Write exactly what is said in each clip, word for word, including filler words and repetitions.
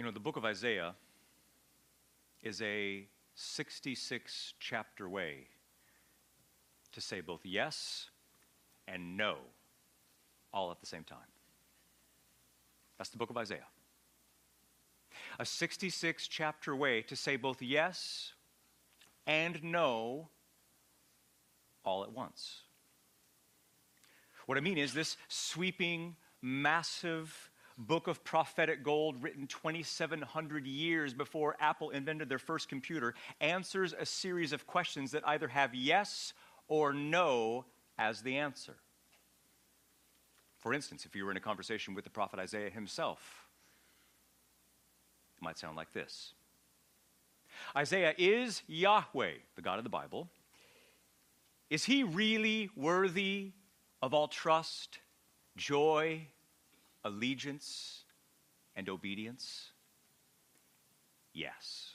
You know, the book of Isaiah is a sixty-six chapter way to say both yes and no all at the same time. That's the book of Isaiah. A sixty-six chapter way to say both yes and no all at once. What I mean is this sweeping, massive book of prophetic gold written twenty-seven hundred years before Apple invented their first computer answers a series of questions that either have yes or no as the answer. For instance, if you were in a conversation with the prophet Isaiah himself, it might sound like this. Isaiah, is Yahweh, the God of the Bible, is he really worthy of all trust, joy, allegiance, and obedience? Yes.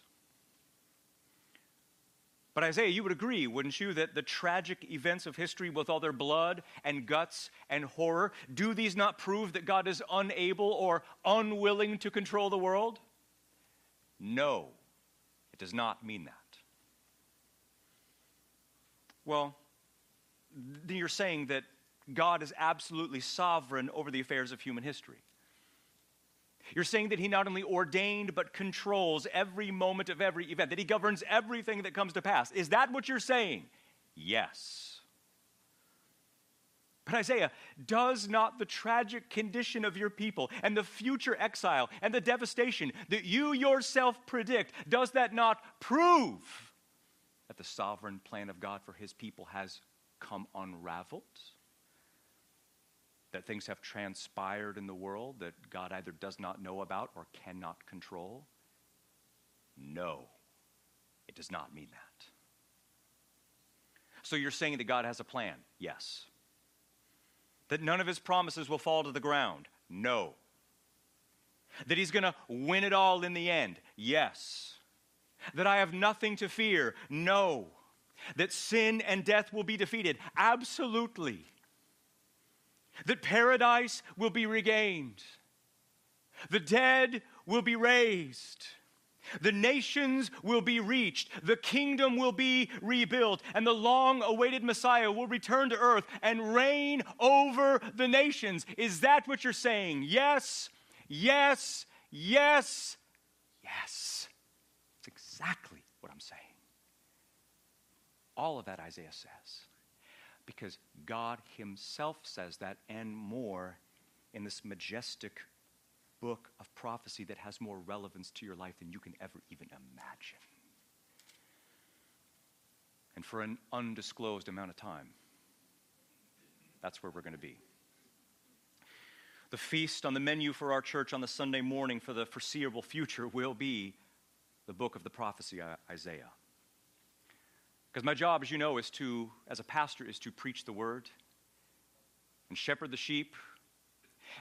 But Isaiah, you would agree, wouldn't you, that the tragic events of history with all their blood and guts and horror, do these not prove that God is unable or unwilling to control the world? No, it does not mean that. Well, then you're saying that God is absolutely sovereign over the affairs of human history. You're saying that he not only ordained, but controls every moment of every event, that he governs everything that comes to pass. Is that what you're saying? Yes. But Isaiah, does not the tragic condition of your people and the future exile and the devastation that you yourself predict, does that not prove that the sovereign plan of God for his people has come unraveled? That things have transpired in the world that God either does not know about or cannot control? No, it does not mean that. So you're saying that God has a plan? Yes. That none of his promises will fall to the ground? No. That he's going to win it all in the end? Yes. That I have nothing to fear? No. That sin and death will be defeated? Absolutely. That paradise will be regained. The dead will be raised. The nations will be reached. The kingdom will be rebuilt. And the long-awaited Messiah will return to earth and reign over the nations. Is that what you're saying? Yes, yes, yes, yes. It's exactly what I'm saying. All of that Isaiah says. Because God himself says that and more in this majestic book of prophecy that has more relevance to your life than you can ever even imagine. And for an undisclosed amount of time, that's where we're going to be. The feast on the menu for our church on the Sunday morning for the foreseeable future will be the book of the prophecy Isaiah. Because my job, as you know, is to, as a pastor, is to preach the word and shepherd the sheep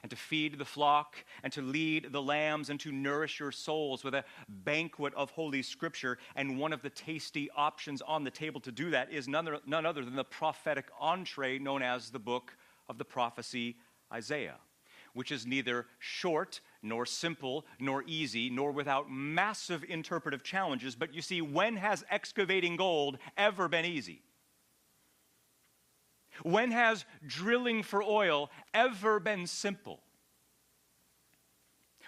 and to feed the flock and to lead the lambs and to nourish your souls with a banquet of Holy Scripture. And one of the tasty options on the table to do that is none, none other than the prophetic entree known as the book of the prophecy Isaiah, which is neither short nor simple, nor easy, nor without massive interpretive challenges. But you see, when has excavating gold ever been easy? When has drilling for oil ever been simple?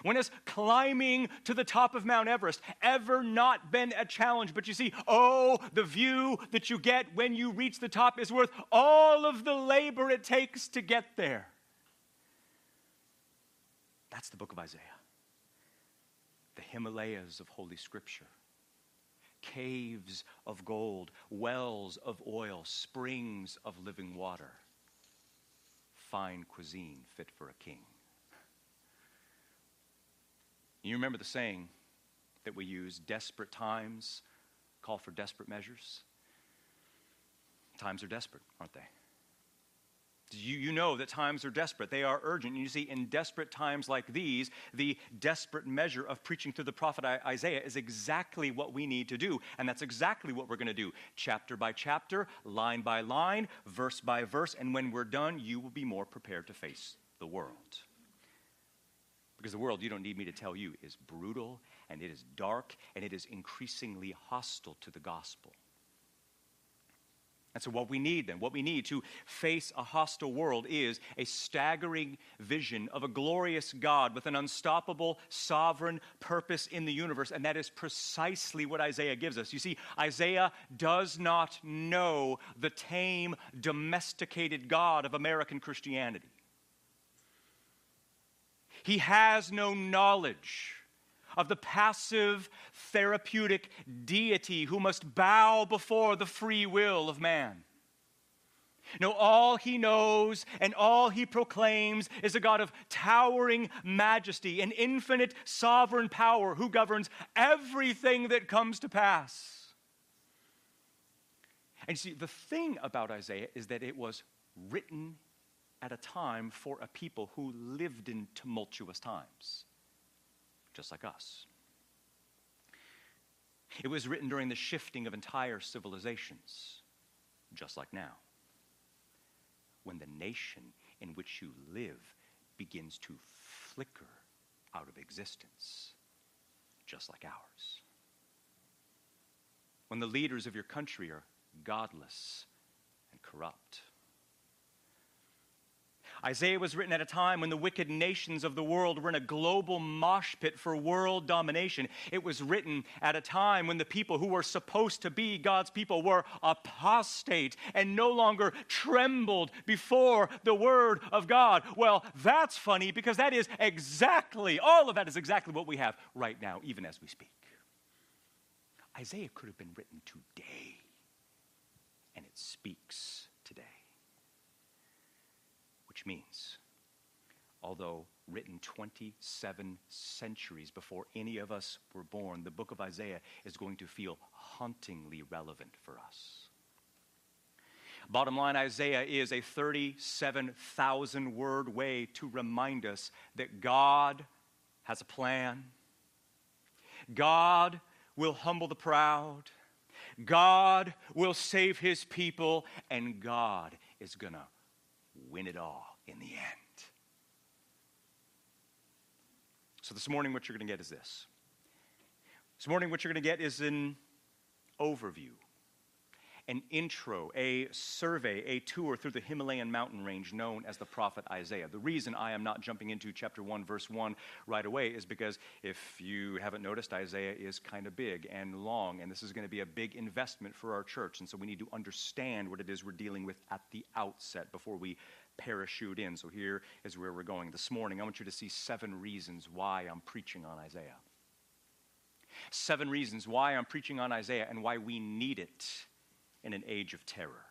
When has climbing to the top of Mount Everest ever not been a challenge? But you see, oh, the view that you get when you reach the top is worth all of the labor it takes to get there. That's the book of Isaiah. The Himalayas of Holy Scripture. Caves of gold, wells of oil, springs of living water. Fine cuisine fit for a king. You remember the saying that we use, desperate times call for desperate measures? Times are desperate, aren't they? You, you know that times are desperate. They are urgent. And you see, in desperate times like these, the desperate measure of preaching through the prophet Isaiah is exactly what we need to do. And that's exactly what we're going to do. Chapter by chapter, line by line, verse by verse. And when we're done, you will be more prepared to face the world. Because the world, you don't need me to tell you, is brutal, and it is dark, and it is increasingly hostile to the gospel. And so what we need then, what we need to face a hostile world is a staggering vision of a glorious God with an unstoppable sovereign purpose in the universe. And that is precisely what Isaiah gives us. You see, Isaiah does not know the tame, domesticated God of American Christianity. He has no knowledge of the passive, therapeutic deity who must bow before the free will of man. No, all he knows and all he proclaims is a God of towering majesty, an infinite sovereign power who governs everything that comes to pass. And you see, the thing about Isaiah is that it was written at a time for a people who lived in tumultuous times, just like us. It was written during the shifting of entire civilizations, just like now, when the nation in which you live begins to flicker out of existence, just like ours. When the leaders of your country are godless and corrupt. Isaiah was written at a time when the wicked nations of the world were in a global mosh pit for world domination. It was written at a time when the people who were supposed to be God's people were apostate and no longer trembled before the word of God. Well, that's funny, because that is exactly, all of that is exactly what we have right now, even as we speak. Isaiah could have been written today, and it speaks today. Which means, although written twenty-seven centuries before any of us were born, the book of Isaiah is going to feel hauntingly relevant for us. Bottom line, Isaiah is a thirty-seven thousand word way to remind us that God has a plan. God will humble the proud. God will save his people, and God is going to win it all in the end. So this morning what you're going to get is this. This morning what you're going to get is an overview, an intro, a survey, a tour through the Himalayan mountain range known as the prophet Isaiah. The reason I am not jumping into chapter one, verse one right away is because, if you haven't noticed, Isaiah is kind of big and long, and this is going to be a big investment for our church, and so we need to understand what it is we're dealing with at the outset before we parachute in. So here is where we're going. This morning, I want you to see seven reasons why I'm preaching on Isaiah. Seven reasons why I'm preaching on Isaiah and why we need it in an age of terror.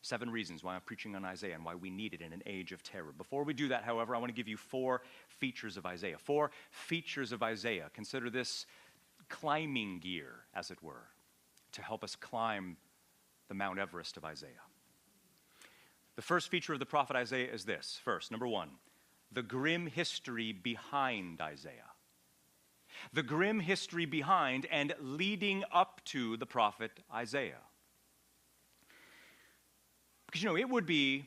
Seven reasons why I'm preaching on Isaiah and why we need it in an age of terror. Before we do that, however, I want to give you four features of Isaiah. Four features of Isaiah. Consider this climbing gear, as it were, to help us climb the Mount Everest of Isaiah. The first feature of the prophet Isaiah is this. First, number one, the grim history behind Isaiah. The grim history behind and leading up to the prophet Isaiah. Because, you know, it would be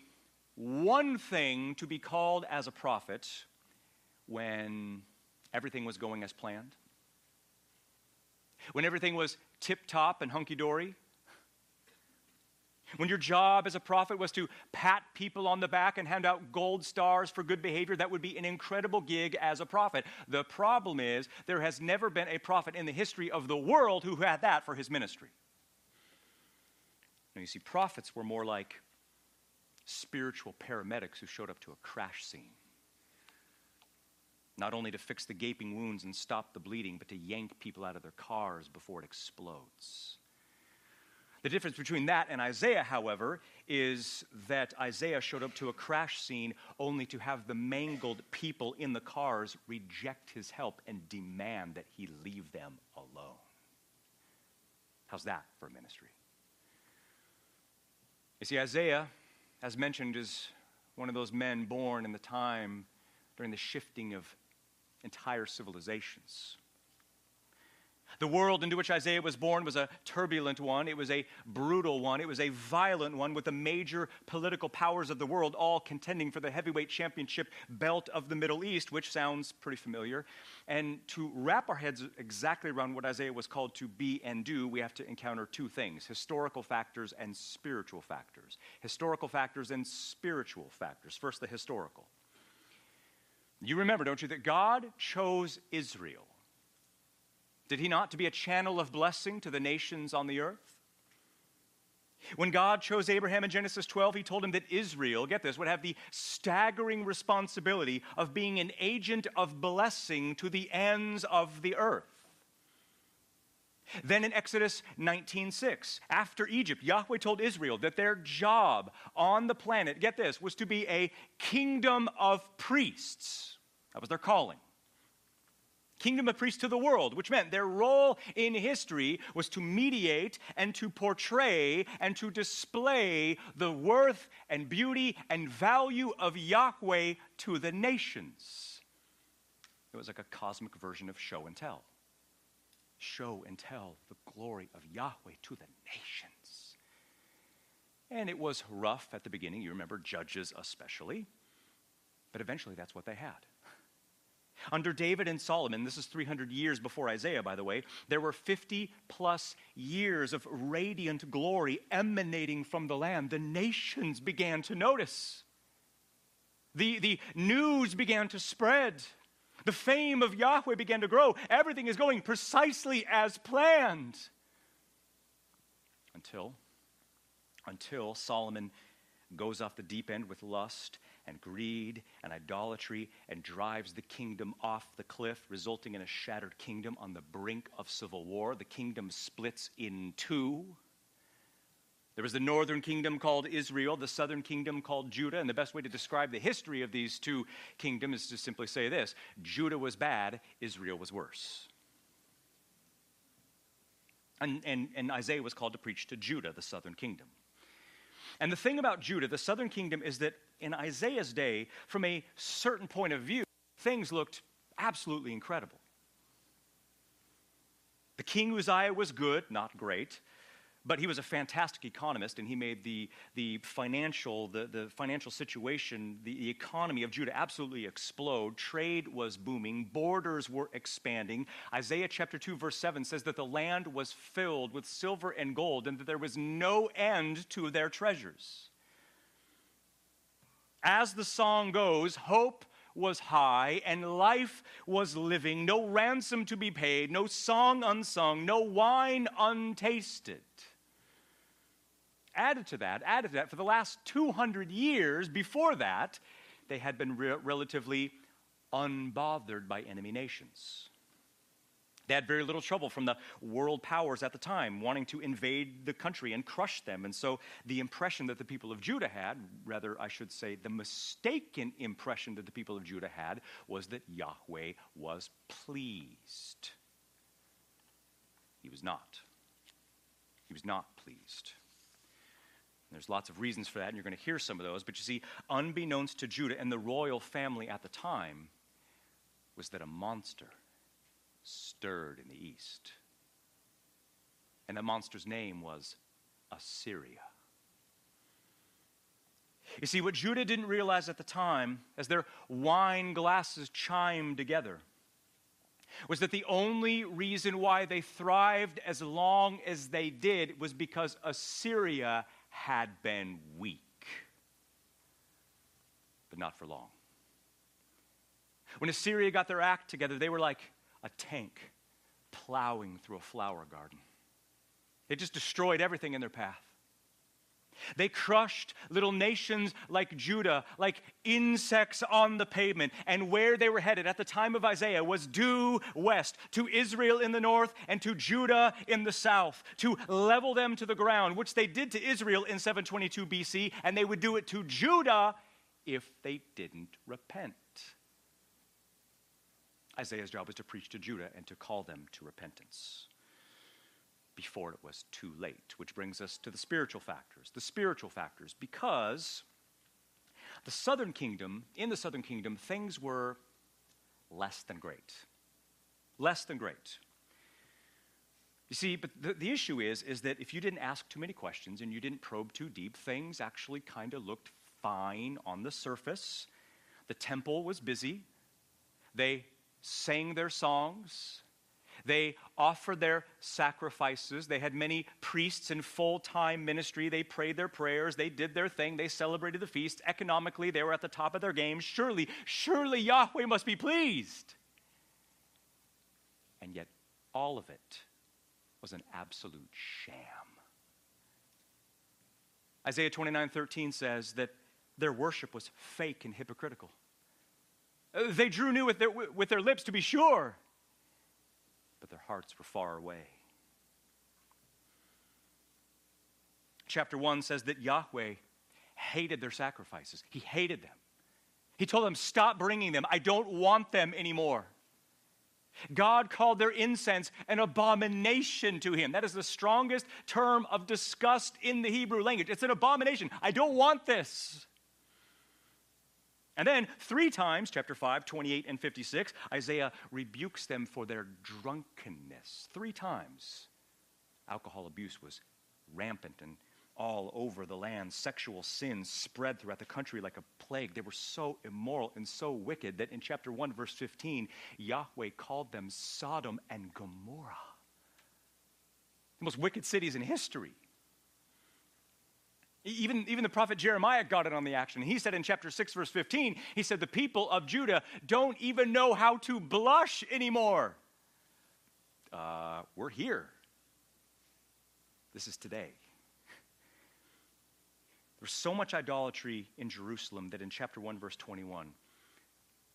one thing to be called as a prophet when everything was going as planned, when everything was tip-top and hunky-dory, when your job as a prophet was to pat people on the back and hand out gold stars for good behavior. That would be an incredible gig as a prophet. The problem is there has never been a prophet in the history of the world who had that for his ministry. Now, you see, prophets were more like spiritual paramedics who showed up to a crash scene, not only to fix the gaping wounds and stop the bleeding, but to yank people out of their cars before it explodes. The difference between that and Isaiah, however, is that Isaiah showed up to a crash scene only to have the mangled people in the cars reject his help and demand that he leave them alone. How's that for ministry? You see, Isaiah, as mentioned, is one of those men born in the time during the shifting of entire civilizations. The world into which Isaiah was born was a turbulent one. It was a brutal one. It was a violent one, with the major political powers of the world all contending for the heavyweight championship belt of the Middle East, which sounds pretty familiar. And to wrap our heads exactly around what Isaiah was called to be and do, we have to encounter two things: historical factors and spiritual factors. Historical factors and spiritual factors. First, the historical. You remember, don't you, that God chose Israel, did he not, to be a channel of blessing to the nations on the earth? When God chose Abraham in Genesis twelve, he told him that Israel, get this, would have the staggering responsibility of being an agent of blessing to the ends of the earth. Then in Exodus nineteen six, after Egypt, Yahweh told Israel that their job on the planet, get this, was to be a kingdom of priests. That was their calling. Kingdom of priests to the world, which meant their role in history was to mediate and to portray and to display the worth and beauty and value of Yahweh to the nations. It was like a cosmic version of show and tell. Show and tell the glory of Yahweh to the nations. And it was rough at the beginning. You remember Judges especially. But eventually that's what they had. Under David and Solomon, this is three hundred years before Isaiah, by the way, there were fifty plus years of radiant glory emanating from the land. The nations began to notice. The, the news began to spread. The fame of Yahweh began to grow. Everything is going precisely as planned. Until, until Solomon goes off the deep end with lust and greed and idolatry, and drives the kingdom off the cliff, resulting in a shattered kingdom on the brink of civil war. The kingdom splits in two. There was the northern kingdom called Israel, the southern kingdom called Judah, and the best way to describe the history of these two kingdoms is to simply say this: Judah was bad, Israel was worse. And, and, and Isaiah was called to preach to Judah, the southern kingdom. And the thing about Judah, the southern kingdom, is that in Isaiah's day, from a certain point of view, things looked absolutely incredible. The king Uzziah was good, not great, but he was a fantastic economist, and he made the, the, financial, the, the financial situation, the, the economy of Judah absolutely explode. Trade was booming. Borders were expanding. Isaiah chapter two, verse seven says that the land was filled with silver and gold, and that there was no end to their treasures. As the song goes, hope was high and life was living, no ransom to be paid, no song unsung, no wine untasted. Added to that, added to that, for the last two hundred years before that, they had been re- relatively unbothered by enemy nations. They had very little trouble from the world powers at the time wanting to invade the country and crush them. And so the impression that the people of Judah had, rather I should say the mistaken impression that the people of Judah had, was that Yahweh was pleased. He was not. He was not pleased. There's lots of reasons for that, and you're going to hear some of those. But you see, unbeknownst to Judah and the royal family at the time, was that a monster stirred in the east. And that monster's name was Assyria. You see, what Judah didn't realize at the time, as their wine glasses chimed together, was that the only reason why they thrived as long as they did was because Assyria had been weak. But not for long. When Assyria got their act together, they were like a tank plowing through a flower garden. They just destroyed everything in their path. They crushed little nations like Judah, like insects on the pavement. And where they were headed at the time of Isaiah was due west, to Israel in the north and to Judah in the south, to level them to the ground, which they did to Israel in seven twenty-two B C, and they would do it to Judah if they didn't repent. Isaiah's job was to preach to Judah and to call them to repentance before it was too late, which brings us to the spiritual factors. The spiritual factors, because the southern kingdom, in the southern kingdom, things were less than great. Less than great. You see, but the, the issue is, is that if you didn't ask too many questions and you didn't probe too deep, things actually kind of looked fine on the surface. The temple was busy. They sang their songs. They offered their sacrifices. They had many priests in full-time ministry. They prayed their prayers. They did their thing. They celebrated the feast. Economically, they were at the top of their game. Surely, surely Yahweh must be pleased. And yet, all of it was an absolute sham. Isaiah twenty-nine thirteen says that their worship was fake and hypocritical. They drew near with their, with their lips, to be sure, but their hearts were far away. Chapter one says that Yahweh hated their sacrifices. He hated them. He told them, stop bringing them. I don't want them anymore. God called their incense an abomination to him. That is the strongest term of disgust in the Hebrew language. It's an abomination. I don't want this. And then three times, chapter five, twenty-eight, and fifty-six, Isaiah rebukes them for their drunkenness. Three times. Alcohol abuse was rampant and all over the land. Sexual sins spread throughout the country like a plague. They were so immoral and so wicked that in chapter one, verse fifteen, Yahweh called them Sodom and Gomorrah, the most wicked cities in history. Even, even the prophet Jeremiah got it on the action. He said in chapter six, verse fifteen, he said, the people of Judah don't even know how to blush anymore. Uh, we're here. This is today. There's so much idolatry in Jerusalem that in chapter one, verse twenty-one,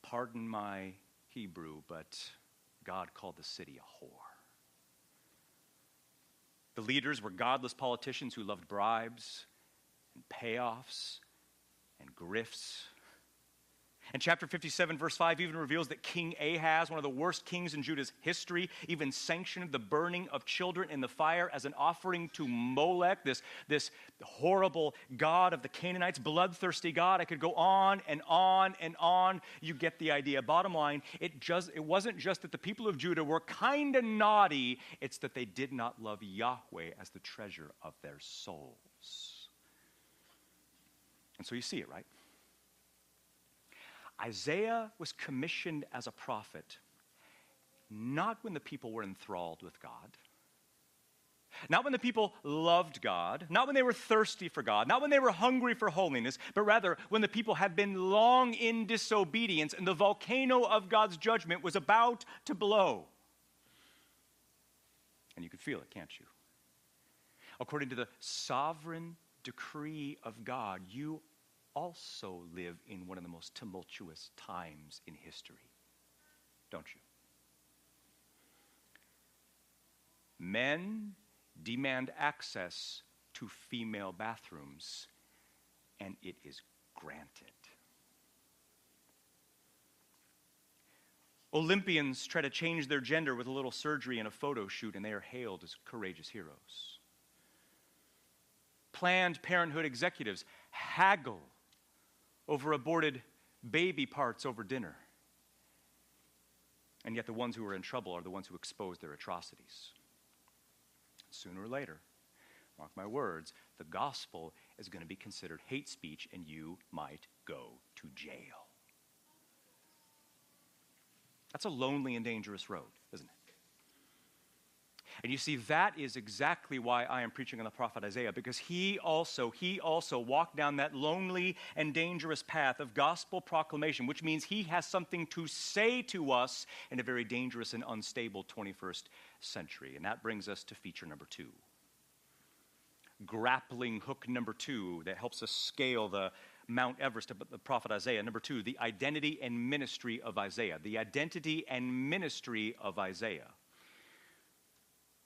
pardon my Hebrew, but God called the city a whore. The leaders were godless politicians who loved bribes and payoffs and grifts. And chapter fifty-seven, verse five, even reveals that King Ahaz, one of the worst kings in Judah's history, even sanctioned the burning of children in the fire as an offering to Molech, this, this horrible god of the Canaanites, bloodthirsty god. I could go on and on and on. You get the idea. Bottom line, it just it wasn't just that the people of Judah were kind of naughty. It's that they did not love Yahweh as the treasure of their souls. And so you see it, right? Isaiah was commissioned as a prophet, not when the people were enthralled with God, not when the people loved God, not when they were thirsty for God, not when they were hungry for holiness, but rather when the people had been long in disobedience and the volcano of God's judgment was about to blow. And you can feel it, can't you? According to the sovereign decree of God, you also live in one of the most tumultuous times in history, don't you? Men demand access to female bathrooms, and it is granted. Olympians try to change their gender with a little surgery and a photo shoot, and they are hailed as courageous heroes. Planned Parenthood executives haggle over aborted baby parts over dinner. And yet the ones who are in trouble are the ones who expose their atrocities. Sooner or later, mark my words, the gospel is going to be considered hate speech and you might go to jail. That's a lonely and dangerous road, isn't it? And you see, that is exactly why I am preaching on the prophet Isaiah, because he also, he also walked down that lonely and dangerous path of gospel proclamation, which means he has something to say to us in a very dangerous and unstable twenty-first century. And that brings us to feature number two. Grappling hook number two that helps us scale the Mount Everest, the prophet Isaiah. Number two, the identity and ministry of Isaiah. The identity and ministry of Isaiah.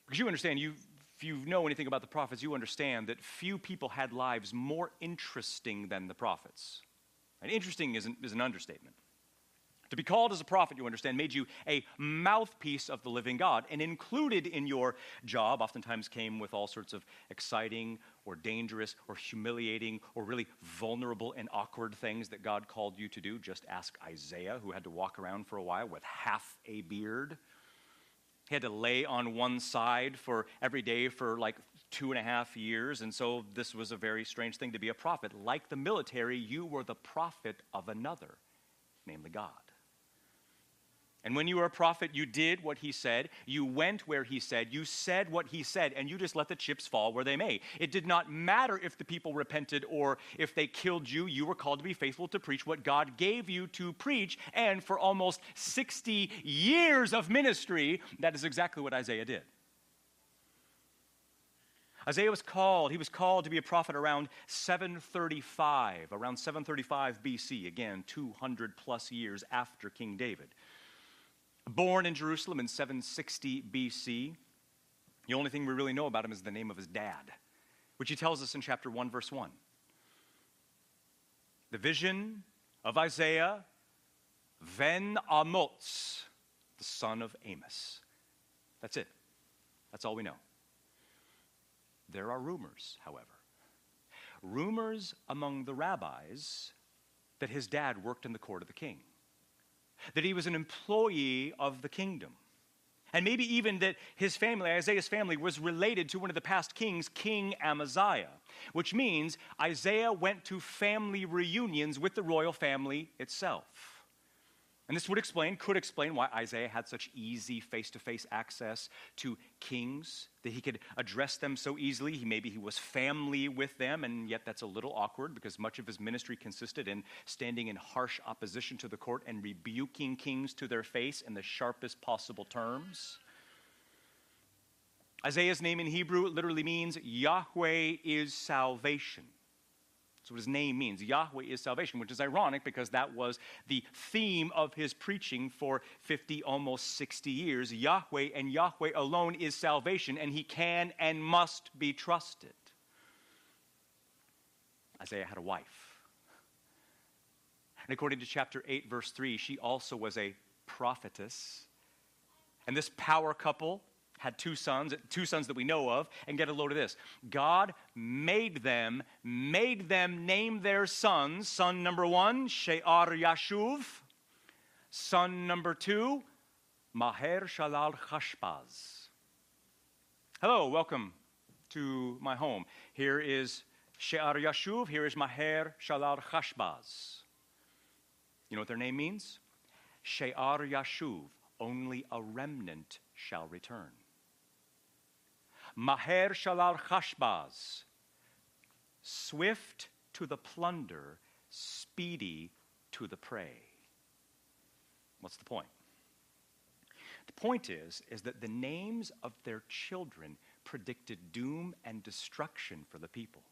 Because you understand, you, if you know anything about the prophets, you understand that few people had lives more interesting than the prophets. And interesting is an, is an understatement. To be called as a prophet, you understand, made you a mouthpiece of the living God. And included in your job oftentimes came with all sorts of exciting or dangerous or humiliating or really vulnerable and awkward things that God called you to do. Just ask Isaiah, who had to walk around for a while with half a beard. He had to lay on one side for every day for like two and a half years. And so this was a very strange thing to be a prophet. Like the military, you were the prophet of another, namely God. And when you were a prophet, you did what he said, you went where he said, you said what he said, and you just let the chips fall where they may. It did not matter if the people repented or if they killed you. You were called to be faithful to preach what God gave you to preach, and for almost sixty years of ministry, that is exactly what Isaiah did. Isaiah was called, he was called to be a prophet around seven thirty-five, around seven thirty-five B C, again, two hundred plus years after King David. Born in Jerusalem in seven sixty B C, the only thing we really know about him is the name of his dad, which he tells us in chapter one, verse one. The vision of Isaiah, Ven Amoz, the son of Amos. That's it. That's all we know. There are rumors, however. Rumors among the rabbis that his dad worked in the court of the king, that he was an employee of the kingdom. And maybe even that his family, Isaiah's family, was related to one of the past kings, King Amaziah, which means Isaiah went to family reunions with the royal family itself. And this would explain, could explain why Isaiah had such easy face-to-face access to kings, that he could address them so easily. He, maybe he was family with them, and yet that's a little awkward because much of his ministry consisted in standing in harsh opposition to the court and rebuking kings to their face in the sharpest possible terms. Isaiah's name in Hebrew literally means Yahweh is salvation. That's what his name means. Yahweh is salvation, which is ironic because that was the theme of his preaching for fifty, almost sixty years. Yahweh and Yahweh alone is salvation, and he can and must be trusted. Isaiah had a wife. And according to chapter eight, verse three, she also was a prophetess. And this power couple had two sons, two sons that we know of, and get a load of this. God made them, made them name their sons. Son number one, She'ar Yashuv. Son number two, Maher Shalal Chashbaz. Hello, welcome to my home. Here is She'ar Yashuv, here is Maher Shalal Chashbaz. You know what their name means? She'ar Yashuv, only a remnant shall return. Maher Shalal Chashbaz, swift to the plunder, speedy to the prey. What's the point? The point is, is that the names of their children predicted doom and destruction for the people.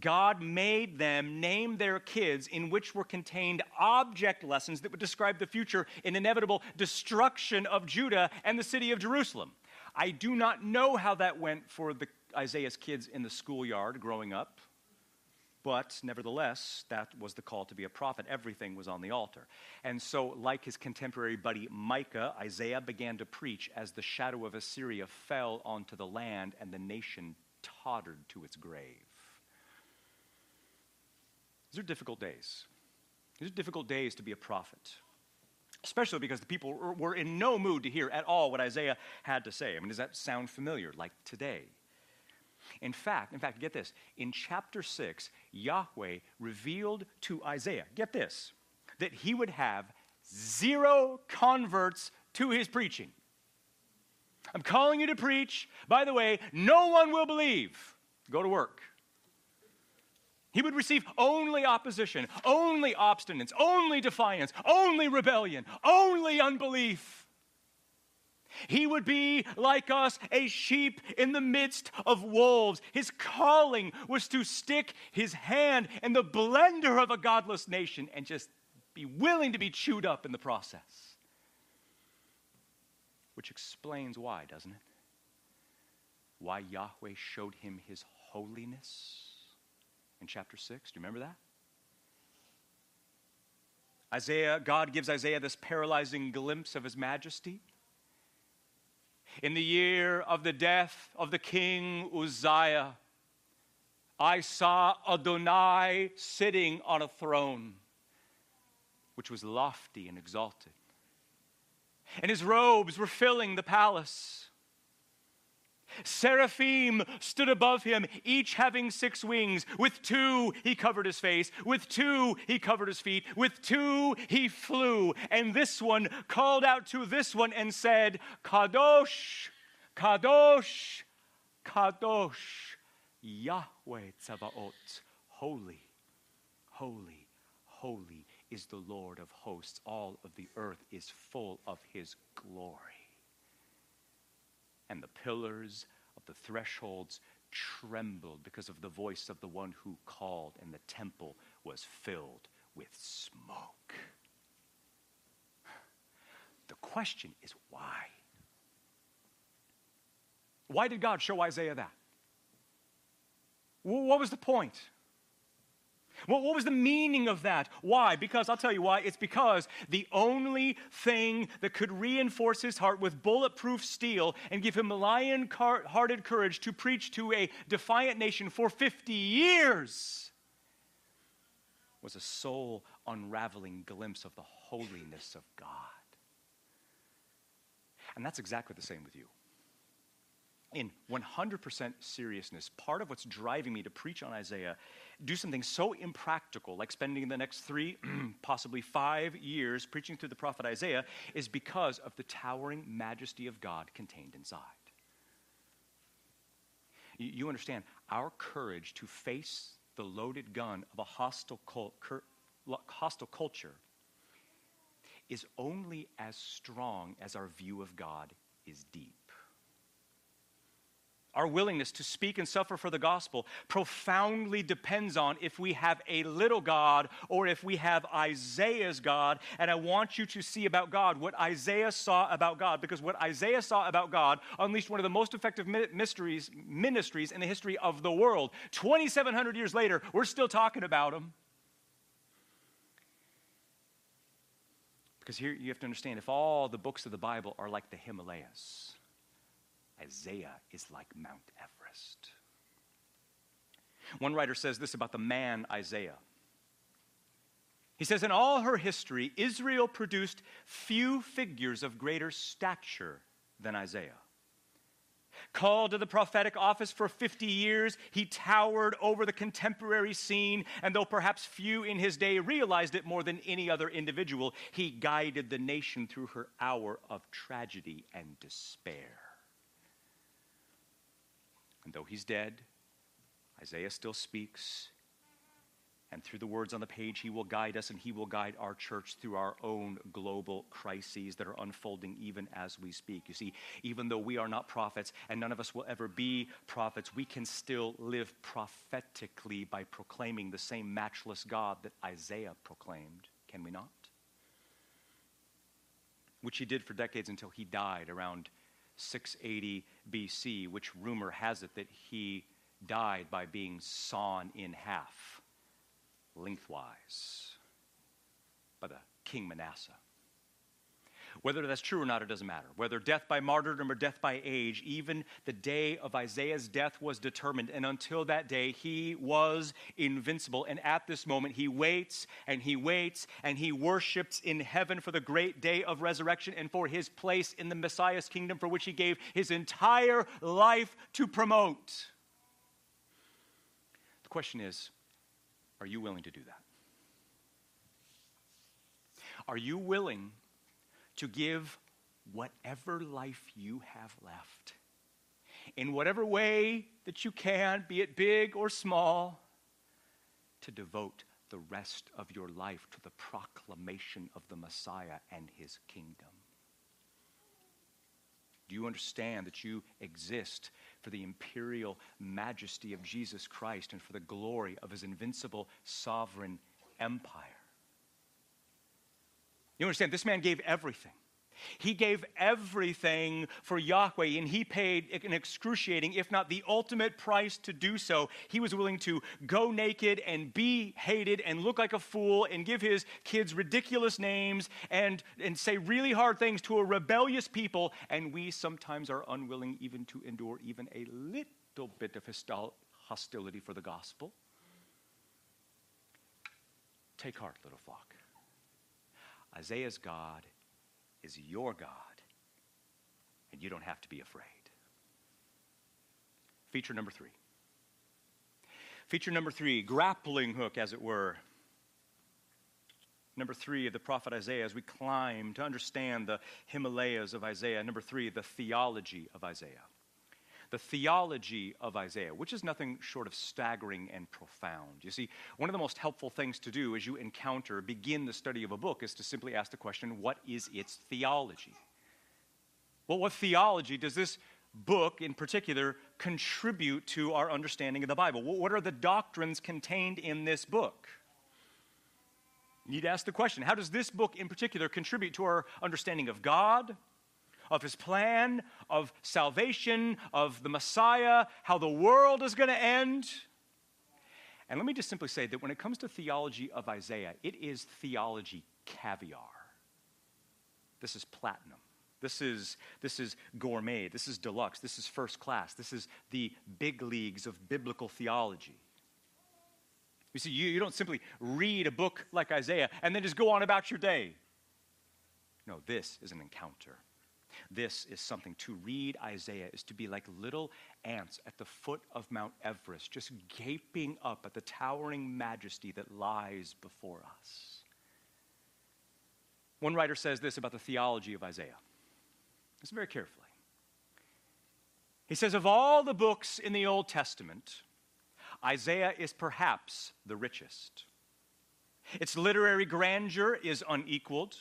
God made them name their kids, in which were contained object lessons that would describe the future and inevitable destruction of Judah and the city of Jerusalem. I do not know how that went for the Isaiah's kids in the schoolyard growing up, but nevertheless, that was the call to be a prophet. Everything was on the altar. And so, like his contemporary buddy Micah, Isaiah began to preach as the shadow of Assyria fell onto the land and the nation tottered to its grave. These are difficult days. These are difficult days to be a prophet, especially because the people were in no mood to hear at all what Isaiah had to say. I mean, does that sound familiar, like today? In fact, in fact, get this. In chapter six, Yahweh revealed to Isaiah, get this, that he would have zero converts to his preaching. I'm calling you to preach. By the way, no one will believe. Go to work. He would receive only opposition, only obstinance, only defiance, only rebellion, only unbelief. He would be, like us, a sheep in the midst of wolves. His calling was to stick his hand in the blender of a godless nation and just be willing to be chewed up in the process. Which explains why, doesn't it? Why Yahweh showed him his holiness. In chapter six, do you remember that? Isaiah, God gives Isaiah this paralyzing glimpse of his majesty. In the year of the death of the king Uzziah, I saw Adonai sitting on a throne, which was lofty and exalted. and his robes were filling the palace. Seraphim stood above him, each having six wings. With two he covered his face, with two he covered his feet, with two he flew. And this one called out to this one and said, Kadosh, Kadosh, Kadosh, Yahweh Tzabaot, holy, holy, holy is the Lord of hosts. All of the earth is full of his glory. And the pillars of the thresholds trembled because of the voice of the one who called, and the temple was filled with smoke. The question is why? Why did God show Isaiah that? What was the point? What was the meaning of that? Why? Because, I'll tell you why, it's because the only thing that could reinforce his heart with bulletproof steel and give him lion-hearted courage to preach to a defiant nation for fifty years was a soul-unraveling glimpse of the holiness of God. And that's exactly the same with you. In one hundred percent seriousness, part of what's driving me to preach on Isaiah, do something so impractical, like spending the next three, possibly five years preaching through the prophet Isaiah, is because of the towering majesty of God contained inside. You understand, our courage to face the loaded gun of a hostile, cult, hostile culture is only as strong as our view of God is deep. Our willingness to speak and suffer for the gospel profoundly depends on if we have a little God or if we have Isaiah's God. And I want you to see about God what Isaiah saw about God, because what Isaiah saw about God unleashed one of the most effective mysteries, ministries in the history of the world. twenty-seven hundred years later, we're still talking about him. Because here you have to understand, if all the books of the Bible are like the Himalayas, Isaiah is like Mount Everest. One writer says this about the man Isaiah. He says, in all her history, Israel produced few figures of greater stature than Isaiah. Called to the prophetic office for fifty years, he towered over the contemporary scene, and though perhaps few in his day realized it more than any other individual, he guided the nation through her hour of tragedy and despair. And though he's dead, Isaiah still speaks. And through the words on the page, he will guide us, and he will guide our church through our own global crises that are unfolding even as we speak. You see, even though we are not prophets, and none of us will ever be prophets, we can still live prophetically by proclaiming the same matchless God that Isaiah proclaimed, can we not? Which he did for decades until he died around six eighty B C, which rumor has it that he died by being sawn in half, lengthwise, by the king Manasseh. Whether that's true or not, it doesn't matter. Whether death by martyrdom or death by age, even the day of Isaiah's death was determined, and until that day, he was invincible. And at this moment, he waits, and he waits, and he worships in heaven for the great day of resurrection and for his place in the Messiah's kingdom, for which he gave his entire life to promote. The question is, are you willing to do that? Are you willing to give whatever life you have left, in whatever way that you can, be it big or small, to devote the rest of your life to the proclamation of the Messiah and his kingdom? Do you understand that you exist for the imperial majesty of Jesus Christ and for the glory of his invincible sovereign empire? You understand, this man gave everything. He gave everything for Yahweh, and he paid an excruciating, if not the ultimate price to do so. He was willing to go naked and be hated and look like a fool and give his kids ridiculous names and, and say really hard things to a rebellious people. And we sometimes are unwilling even to endure even a little bit of hostility for the gospel. Take heart, little flock. Isaiah's God is your God, that you don't have to be afraid. Feature number three. Feature number three, grappling hook, as it were. Number three of the prophet Isaiah, as we climb to understand the Himalayas of Isaiah. Number three, the theology of Isaiah. The theology of Isaiah, which is nothing short of staggering and profound. You see, one of the most helpful things to do as you encounter, begin the study of a book is to simply ask the question, what is its theology? Well, what theology does this book in particular contribute to our understanding of the Bible? What are the doctrines contained in this book? You need to ask the question, how does this book in particular contribute to our understanding of God, of his plan, of salvation, of the Messiah, how the world is going to end? And let me just simply say that when it comes to theology of Isaiah, it is theology caviar. This is platinum. This is, this is gourmet. This is deluxe. This is first class. This is the big leagues of biblical theology. You see, you, you don't simply read a book like Isaiah and then just go on about your day. No, this is an encounter. This is something. To read Isaiah is to be like little ants at the foot of Mount Everest, just gaping up at the towering majesty that lies before us. One writer says this about the theology of Isaiah. Listen very carefully. He says, of all the books in the Old Testament, Isaiah is perhaps the richest. Its literary grandeur is unequaled.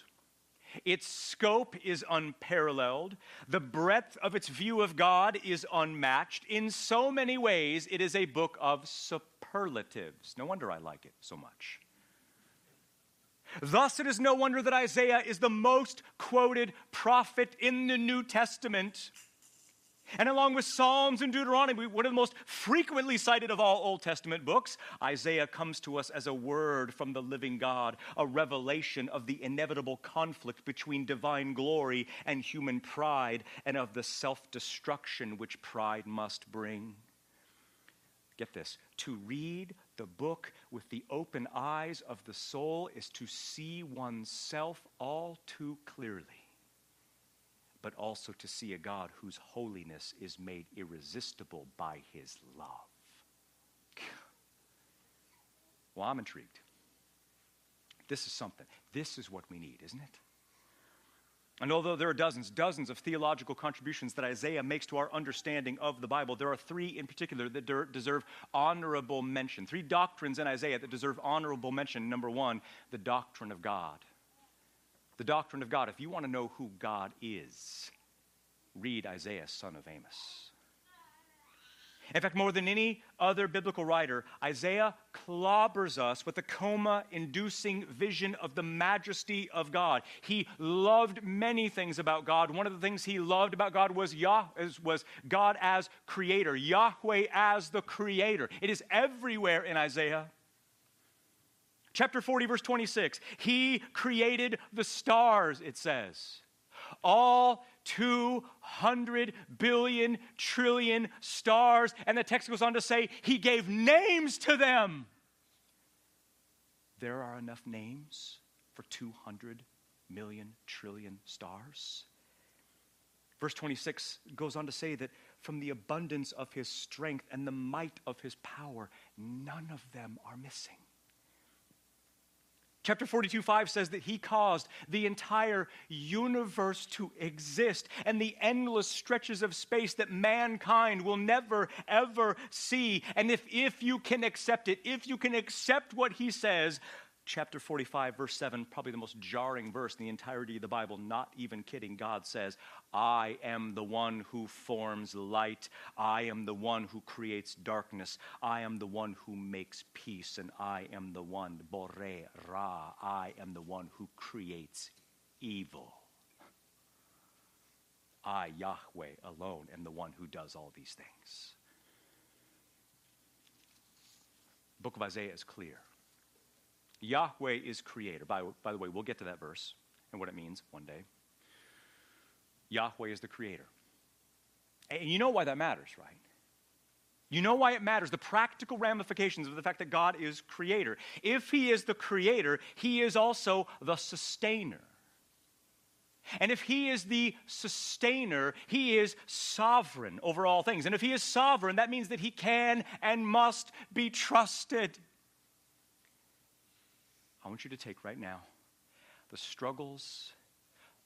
Its scope is unparalleled. The breadth of its view of God is unmatched. In so many ways, it is a book of superlatives. No wonder I like it so much. Thus, it is no wonder that Isaiah is the most quoted prophet in the New Testament. And along with Psalms and Deuteronomy, one of the most frequently cited of all Old Testament books, Isaiah comes to us as a word from the living God, a revelation of the inevitable conflict between divine glory and human pride, and of the self-destruction which pride must bring. Get this, to read the book with the open eyes of the soul is to see oneself all too clearly, but also to see a God whose holiness is made irresistible by his love. Well, I'm intrigued. This is something. This is what we need, isn't it? And although there are dozens, dozens of theological contributions that Isaiah makes to our understanding of the Bible, there are three in particular that der- deserve honorable mention. Three doctrines in Isaiah that deserve honorable mention. Number one, the doctrine of God. The doctrine of God. If you want to know who God is, read Isaiah, son of Amos. In fact, more than any other biblical writer, Isaiah clobbers us with a coma-inducing vision of the majesty of God. He loved many things about God. One of the things he loved about God was, Yah, was God as creator, Yahweh as the creator. It is everywhere in Isaiah. Chapter forty, verse twenty-six, he created the stars, it says. All two hundred billion trillion stars. And the text goes on to say, he gave names to them. There are enough names for two hundred million trillion stars. Verse twenty-six goes on to say that from the abundance of his strength and the might of his power, none of them are missing. Chapter forty-two, five says that he caused the entire universe to exist and the endless stretches of space that mankind will never, ever see. And if, if you can accept it, if you can accept what he says, chapter forty-five, verse seven, probably the most jarring verse in the entirety of the Bible, not even kidding, God says, I am the one who forms light. I am the one who creates darkness. I am the one who makes peace. And I am the one, Borei Ra, I am the one who creates evil. I, Yahweh, alone am the one who does all these things. The book of Isaiah is clear. Yahweh is creator. By, by the way, we'll get to that verse and what it means one day. Yahweh is the creator. And you know why that matters, right? You know why it matters, the practical ramifications of the fact that God is creator. If he is the creator, he is also the sustainer. And if he is the sustainer, he is sovereign over all things. And if he is sovereign, that means that he can and must be trusted. I want you to take right now the struggles,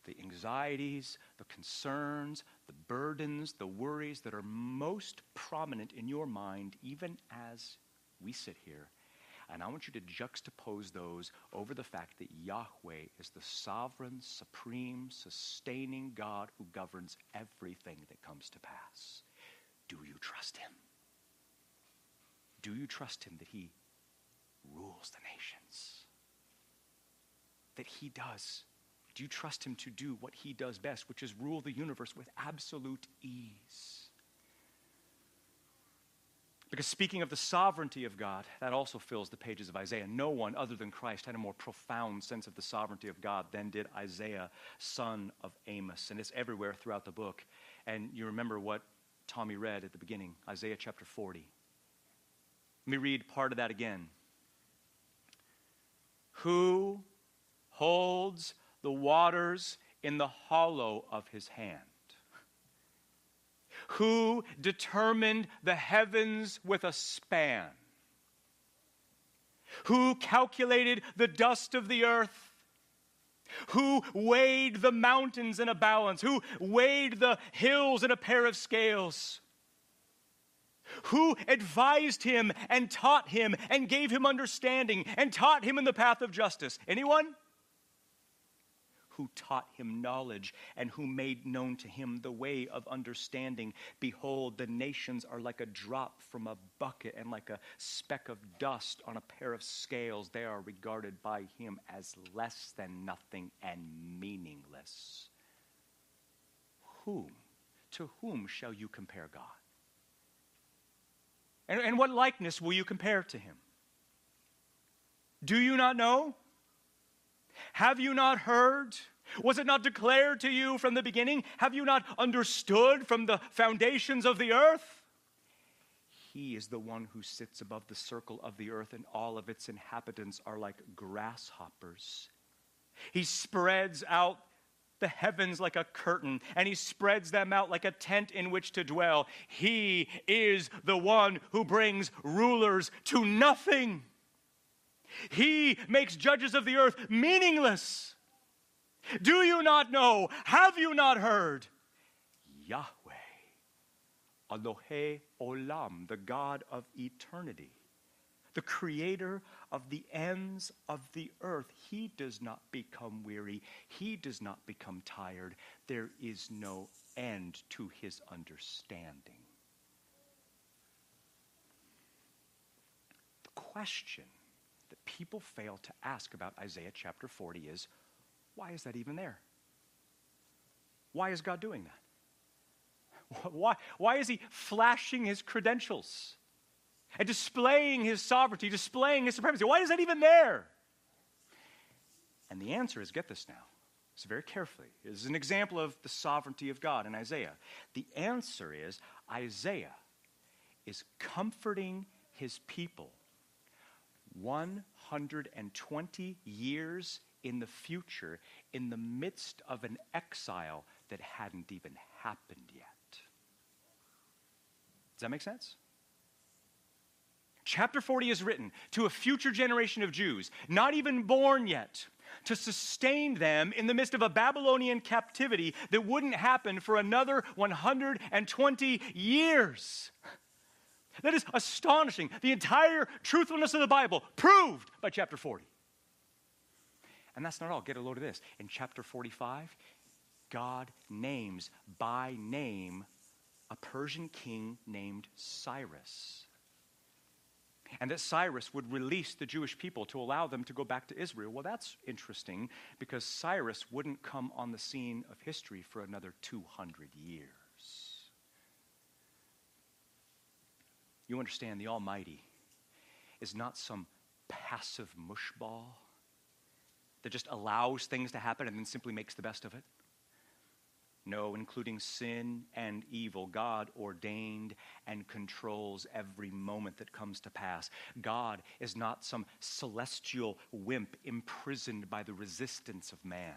the anxieties, the concerns, the burdens, the worries that are most prominent in your mind, even as we sit here. And I want you to juxtapose those over the fact that Yahweh is the sovereign, supreme, sustaining God who governs everything that comes to pass. Do you trust him? Do you trust him that he rules the nations? That he does? Do you trust him to do what he does best, which is rule the universe with absolute ease? Because speaking of the sovereignty of God, that also fills the pages of Isaiah. No one other than Christ had a more profound sense of the sovereignty of God than did Isaiah, son of Amos. And it's everywhere throughout the book. And you remember what Tommy read at the beginning, Isaiah chapter forty. Let me read part of that again. Who holds the waters in the hollow of his hand? Who determined the heavens with a span? Who calculated the dust of the earth? Who weighed the mountains in a balance? Who weighed the hills in a pair of scales? Who advised him and taught him and gave him understanding and taught him in the path of justice? Anyone? Who taught him knowledge and who made known to him the way of understanding. Behold, the nations are like a drop from a bucket and like a speck of dust on a pair of scales. They are regarded by him as less than nothing and meaningless. Whom, to whom shall you compare God? And, and what likeness will you compare to him? Do you not know? Have you not heard? Was it not declared to you from the beginning? Have you not understood from the foundations of the earth? He is the one who sits above the circle of the earth, and all of its inhabitants are like grasshoppers. He spreads out the heavens like a curtain, and he spreads them out like a tent in which to dwell. He is the one who brings rulers to nothing. He makes judges of the earth meaningless. Do you not know? Have you not heard? Yahweh, Elohe Olam, the God of eternity, the creator of the ends of the earth. He does not become weary. He does not become tired. There is no end to his understanding. The question that people fail to ask about Isaiah chapter forty is, why is that even there? Why is God doing that? Why, why is he flashing his credentials and displaying his sovereignty, displaying his supremacy? Why is that even there? And the answer is, get this now, so very carefully. This is an example of the sovereignty of God in Isaiah. The answer is, Isaiah is comforting his people one hundred twenty years in the future, in the midst of an exile that hadn't even happened yet. Does that make sense? Chapter forty is written to a future generation of Jews, not even born yet, to sustain them in the midst of a Babylonian captivity that wouldn't happen for another one hundred twenty years. That is astonishing. The entire truthfulness of the Bible proved by chapter forty. And that's not all. Get a load of this. In chapter forty-five, God names by name a Persian king named Cyrus. And that Cyrus would release the Jewish people to allow them to go back to Israel. Well, that's interesting because Cyrus wouldn't come on the scene of history for another two hundred years. You understand the Almighty is not some passive mushball that just allows things to happen and then simply makes the best of it. No, including sin and evil, God ordained and controls every moment that comes to pass. God is not some celestial wimp imprisoned by the resistance of man.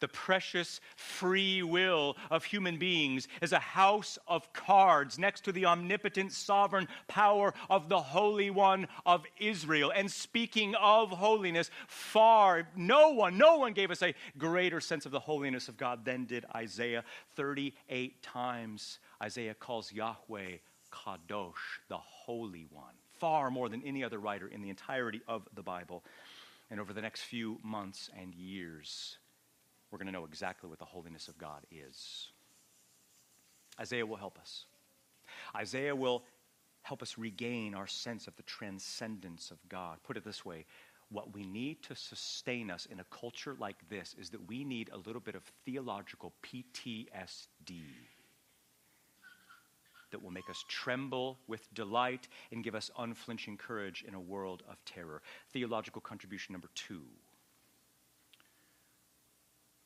the precious free will of human beings is a house of cards next to the omnipotent sovereign power of the Holy One of Israel. And speaking of holiness, far, no one, no one gave us a greater sense of the holiness of God than did Isaiah. thirty-eight times Isaiah calls Yahweh Kadosh, the Holy One, far more than any other writer in the entirety of the Bible. And over the next few months and years, we're going to know exactly what the holiness of God is. Isaiah will help us. Isaiah will help us regain our sense of the transcendence of God. Put it this way, what we need to sustain us in a culture like this is that we need a little bit of theological P T S D that will make us tremble with delight and give us unflinching courage in a world of terror. Theological contribution number two.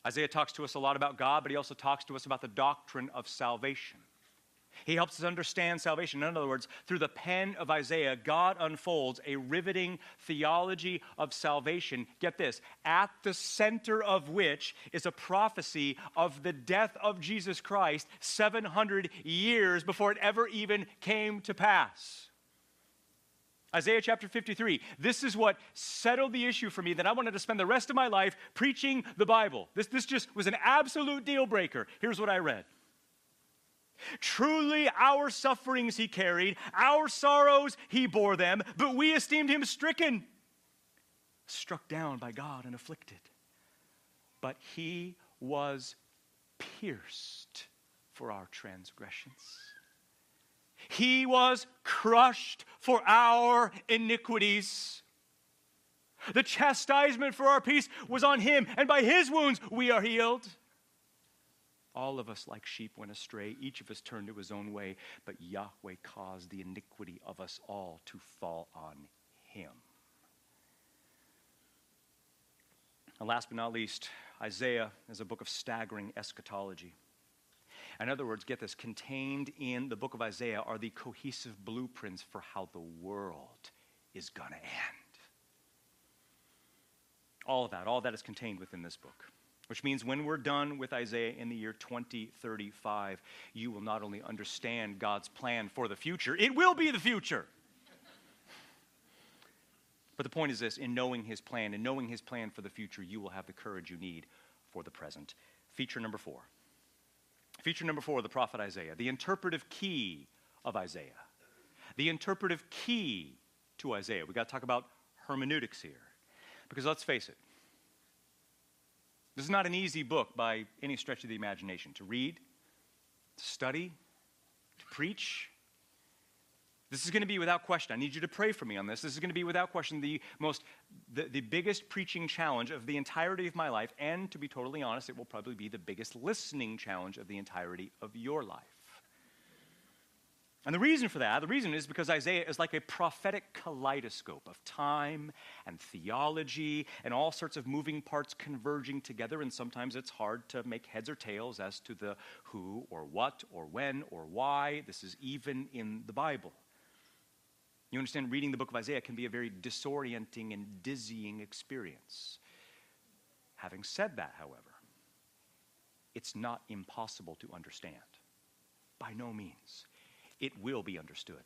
Isaiah talks to us a lot about God, but he also talks to us about the doctrine of salvation. He helps us understand salvation. In other words, through the pen of Isaiah, God unfolds a riveting theology of salvation, get this, at the center of which is a prophecy of the death of Jesus Christ seven hundred years before it ever even came to pass. Isaiah chapter fifty-three, this is what settled the issue for me that I wanted to spend the rest of my life preaching the Bible. This, this just was an absolute deal breaker. Here's what I read. Truly our sufferings he carried, our sorrows he bore them, but we esteemed him stricken, struck down by God and afflicted. But he was pierced for our transgressions. He was crushed for our iniquities. The chastisement for our peace was on him, and by his wounds we are healed. All of us like sheep went astray, each of us turned to his own way, but Yahweh caused the iniquity of us all to fall on him. And last but not least, Isaiah is a book of staggering eschatology. In other words, get this, contained in the book of Isaiah are the cohesive blueprints for how the world is going to end. All of that, all of that is contained within this book. Which means when we're done with Isaiah in the year twenty thirty-five, you will not only understand God's plan for the future, it will be the future. But the point is this, in knowing his plan, in knowing his plan for the future, you will have the courage you need for the present. Feature number four. Feature number four of the prophet Isaiah, the interpretive key of Isaiah. The interpretive key to Isaiah. We've got to talk about hermeneutics here. Because let's face it, this is not an easy book by any stretch of the imagination to read, to study, to preach. This is going to be without question. I need you to pray for me on this. This is going to be without question the most, the, the biggest preaching challenge of the entirety of my life. And to be totally honest, it will probably be the biggest listening challenge of the entirety of your life. And the reason for that, the reason is because Isaiah is like a prophetic kaleidoscope of time and theology and all sorts of moving parts converging together, and sometimes it's hard to make heads or tails as to the who or what or when or why. This is even in the Bible. You understand, reading the book of Isaiah can be a very disorienting and dizzying experience. Having said that, however, it's not impossible to understand. By no means. It will be understood.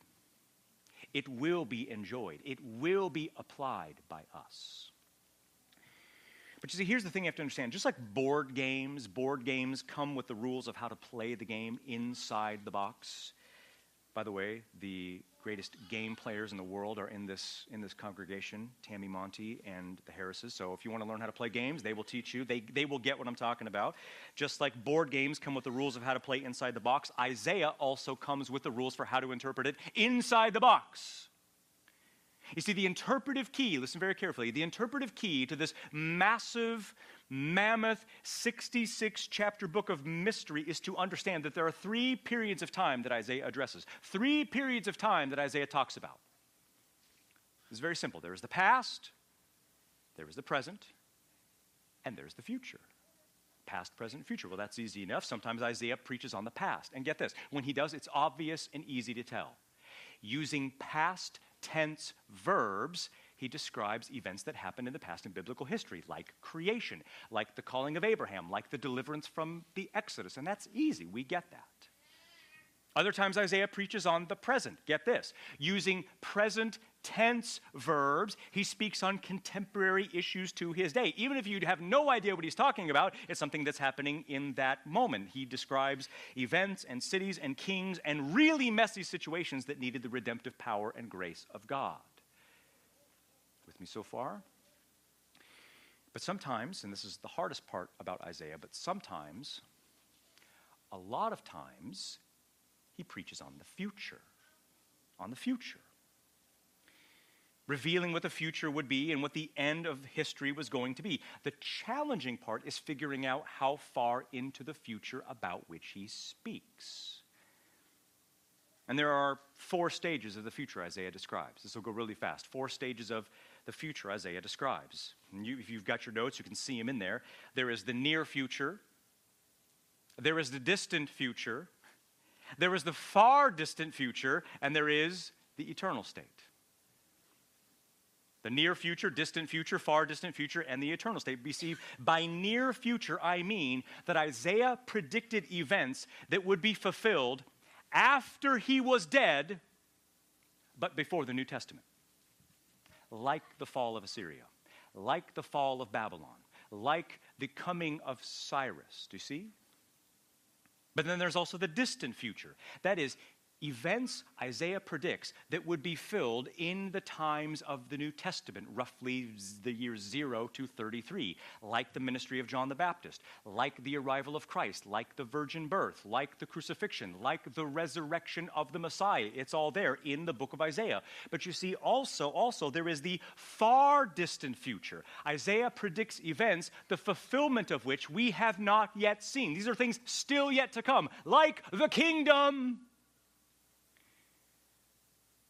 It will be enjoyed. It will be applied by us. But you see, here's the thing you have to understand. Just like board games, board games come with the rules of how to play the game inside the box. By the way, the greatest game players in the world are in this, in this congregation, Tammy Monty and the Harrises. So if you want to learn how to play games, they will teach you. They, they will get what I'm talking about. Just like board games come with the rules of how to play inside the box, Isaiah also comes with the rules for how to interpret it inside the box. You see, the interpretive key, listen very carefully, the interpretive key to this massive, mammoth, sixty-six chapter book of mystery is to understand that there are three periods of time that Isaiah addresses. Three periods of time that Isaiah talks about. It's very simple. There is the past, there is the present, and there's the future. Past, present, future. Well, that's easy enough. Sometimes Isaiah preaches on the past. And get this, when he does, it's obvious and easy to tell. Using past tense verbs, he describes events that happened in the past in biblical history, like creation, like the calling of Abraham, like the deliverance from the Exodus, and that's easy. We get that. Other times, Isaiah preaches on the present. Get this. Using present tense verbs, he speaks on contemporary issues to his day. Even if you have no idea what he's talking about, it's something that's happening in that moment. He describes events and cities and kings and really messy situations that needed the redemptive power and grace of God. With me so far? But sometimes, and this is the hardest part about Isaiah, but sometimes, a lot of times, he preaches on the future, on the future, revealing what the future would be and what the end of history was going to be. The challenging part is figuring out how far into the future about which he speaks. And there are four stages of the future Isaiah describes. This will go really fast. Four stages of the future Isaiah describes. And you, if you've got your notes, you can see them in there. There is the near future. There is the distant future. There is the far distant future, and there is the eternal state. The near future, distant future, far distant future, and the eternal state. By near future, I mean that Isaiah predicted events that would be fulfilled after he was dead, but before the New Testament. Like the fall of Assyria, like the fall of Babylon, like the coming of Cyrus. Do you see? But then there's also the distant future. That is, events Isaiah predicts that would be filled in the times of the New Testament, roughly the years zero to thirty-three, like the ministry of John the Baptist, like the arrival of Christ, like the virgin birth, like the crucifixion, like the resurrection of the Messiah. It's all there in the book of Isaiah. But you see, also, also, there is the far distant future. Isaiah predicts events, the fulfillment of which we have not yet seen. These are things still yet to come, like the kingdom.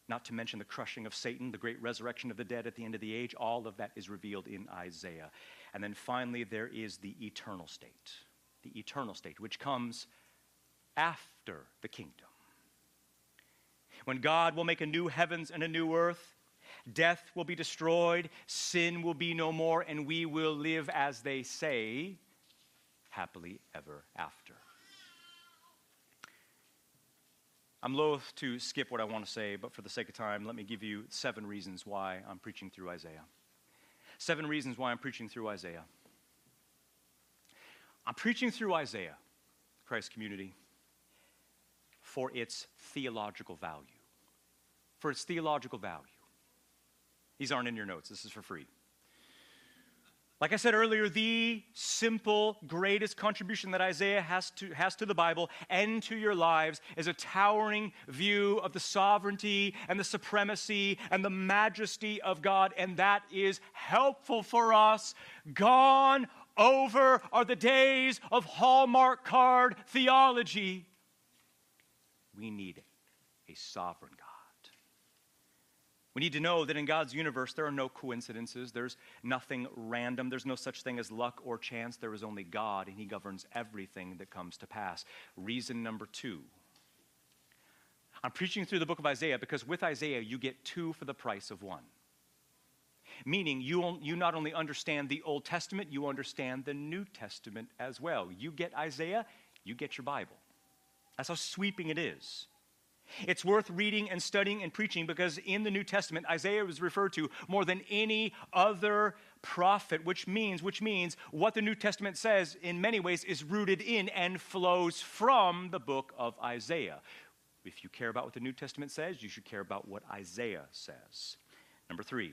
Not to mention the crushing of Satan, the great resurrection of the dead at the end of the age. All of that is revealed in Isaiah. And then finally, there is the eternal state. The eternal state, which comes after the kingdom. When God will make a new heavens and a new earth, death will be destroyed, sin will be no more, and we will live, as they say, happily ever after. I'm loath to skip what I want to say, but for the sake of time, let me give you seven reasons why I'm preaching through Isaiah. Seven reasons why I'm preaching through Isaiah. I'm preaching through Isaiah, Christ Community, for its theological value. For its theological value. These aren't in your notes. This is for free. Like I said earlier, the simple, greatest contribution that Isaiah has to, has to the Bible and to your lives is a towering view of the sovereignty and the supremacy and the majesty of God, and that is helpful for us. Gone over are the days of Hallmark card theology. We need a sovereign God. We need to know that in God's universe, there are no coincidences. There's nothing random. There's no such thing as luck or chance. There is only God, and he governs everything that comes to pass. Reason number two. I'm preaching through the book of Isaiah because with Isaiah, you get two for the price of one. Meaning, you, you not only understand the Old Testament, you understand the New Testament as well. You get Isaiah, you get your Bible. That's how sweeping it is. It's worth reading and studying and preaching because in the New Testament, Isaiah was referred to more than any other prophet, which means, which means what the New Testament says in many ways is rooted in and flows from the book of Isaiah. If you care about what the New Testament says, you should care about what Isaiah says. Number three,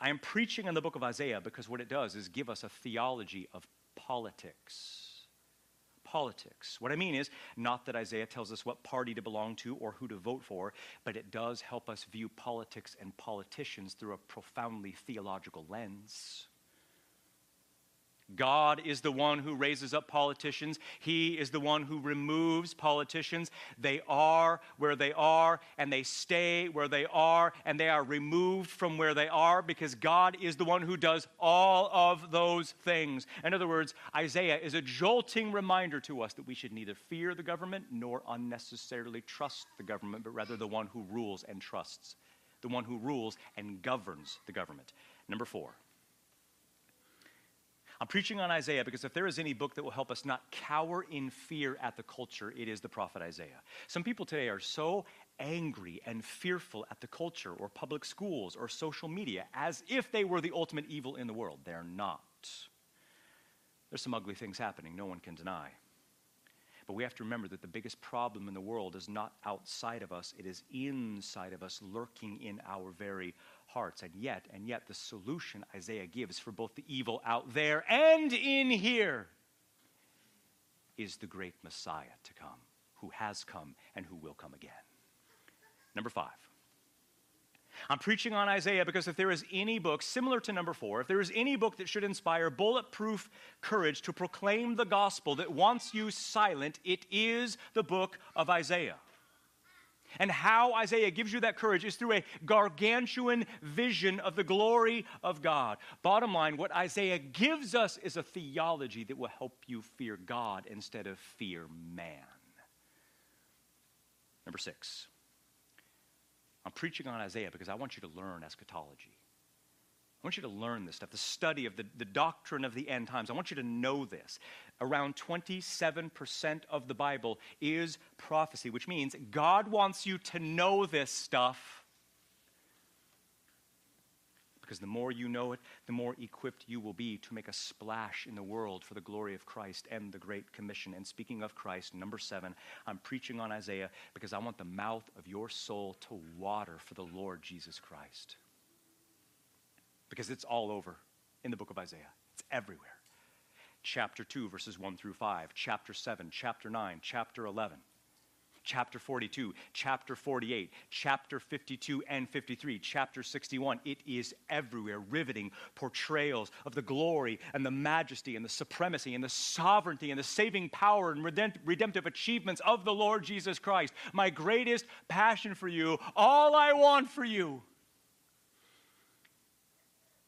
I am preaching on the book of Isaiah because what it does is give us a theology of politics. Politics. What I mean is, not that Isaiah tells us what party to belong to or who to vote for, but it does help us view politics and politicians through a profoundly theological lens. God is the one who raises up politicians. He is the one who removes politicians. They are where they are, and they stay where they are, and they are removed from where they are because God is the one who does all of those things. In other words, Isaiah is a jolting reminder to us that we should neither fear the government nor unnecessarily trust the government, but rather the one who rules and trusts the one who rules and governs the government. Number four. I'm preaching on Isaiah because if there is any book that will help us not cower in fear at the culture, it is the prophet Isaiah. Some people today are so angry and fearful at the culture or public schools or social media as if they were the ultimate evil in the world. They're not. There's some ugly things happening, no one can deny. But we have to remember that the biggest problem in the world is not outside of us, it is inside of us, lurking in our very hearts. And yet, and yet, the solution Isaiah gives for both the evil out there and in here is the great Messiah to come, who has come and who will come again. Number five. I'm preaching on Isaiah because if there is any book, similar to number four, if there is any book that should inspire bulletproof courage to proclaim the gospel that wants you silent, it is the book of Isaiah. And how Isaiah gives you that courage is through a gargantuan vision of the glory of God. Bottom line, what Isaiah gives us is a theology that will help you fear God instead of fear man. Number six. I'm preaching on Isaiah because I want you to learn eschatology. I want you to learn this stuff, the study of the, the doctrine of the end times. I want you to know this. Around twenty-seven percent of the Bible is prophecy, which means God wants you to know this stuff because the more you know it, the more equipped you will be to make a splash in the world for the glory of Christ and the Great Commission. And speaking of Christ, number seven, I'm preaching on Isaiah because I want the mouth of your soul to water for the Lord Jesus Christ. Because it's all over in the book of Isaiah. It's everywhere. Chapter two, verses one through five. Chapter seven, chapter nine, chapter eleven. Chapter forty-two, chapter forty-eight, chapter fifty-two and fifty-three, chapter sixty-one. It is everywhere, riveting portrayals of the glory and the majesty and the supremacy and the sovereignty and the saving power and redemptive achievements of the Lord Jesus Christ. My greatest passion for you, all I want for you,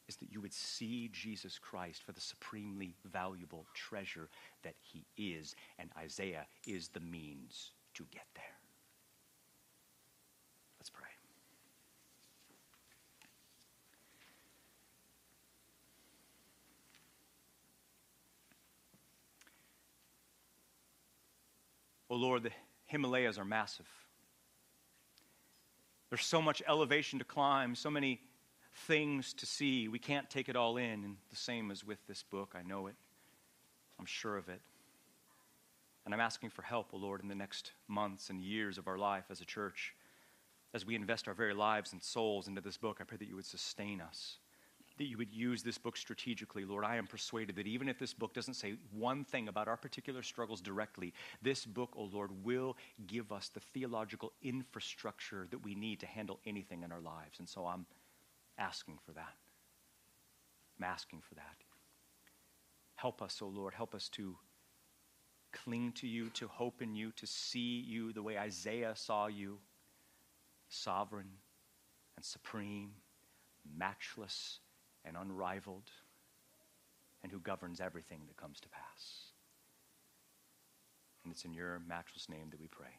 is that you would see Jesus Christ for the supremely valuable treasure that he is, and Isaiah is the means to get there. Let's pray. Oh Lord, the Himalayas are massive. There's so much elevation to climb, so many things to see. We can't take it all in, and the same as with this book. I know it. I'm sure of it. And I'm asking for help, O Lord, in the next months and years of our life as a church. As we invest our very lives and souls into this book, I pray that you would sustain us, that you would use this book strategically. Lord, I am persuaded that even if this book doesn't say one thing about our particular struggles directly, this book, O Lord, will give us the theological infrastructure that we need to handle anything in our lives. And so I'm asking for that. I'm asking for that. Help us, O Lord, help us to cling to you, to hope in you, to see you the way Isaiah saw you, sovereign and supreme, matchless and unrivaled, and who governs everything that comes to pass. And it's in your matchless name that we pray.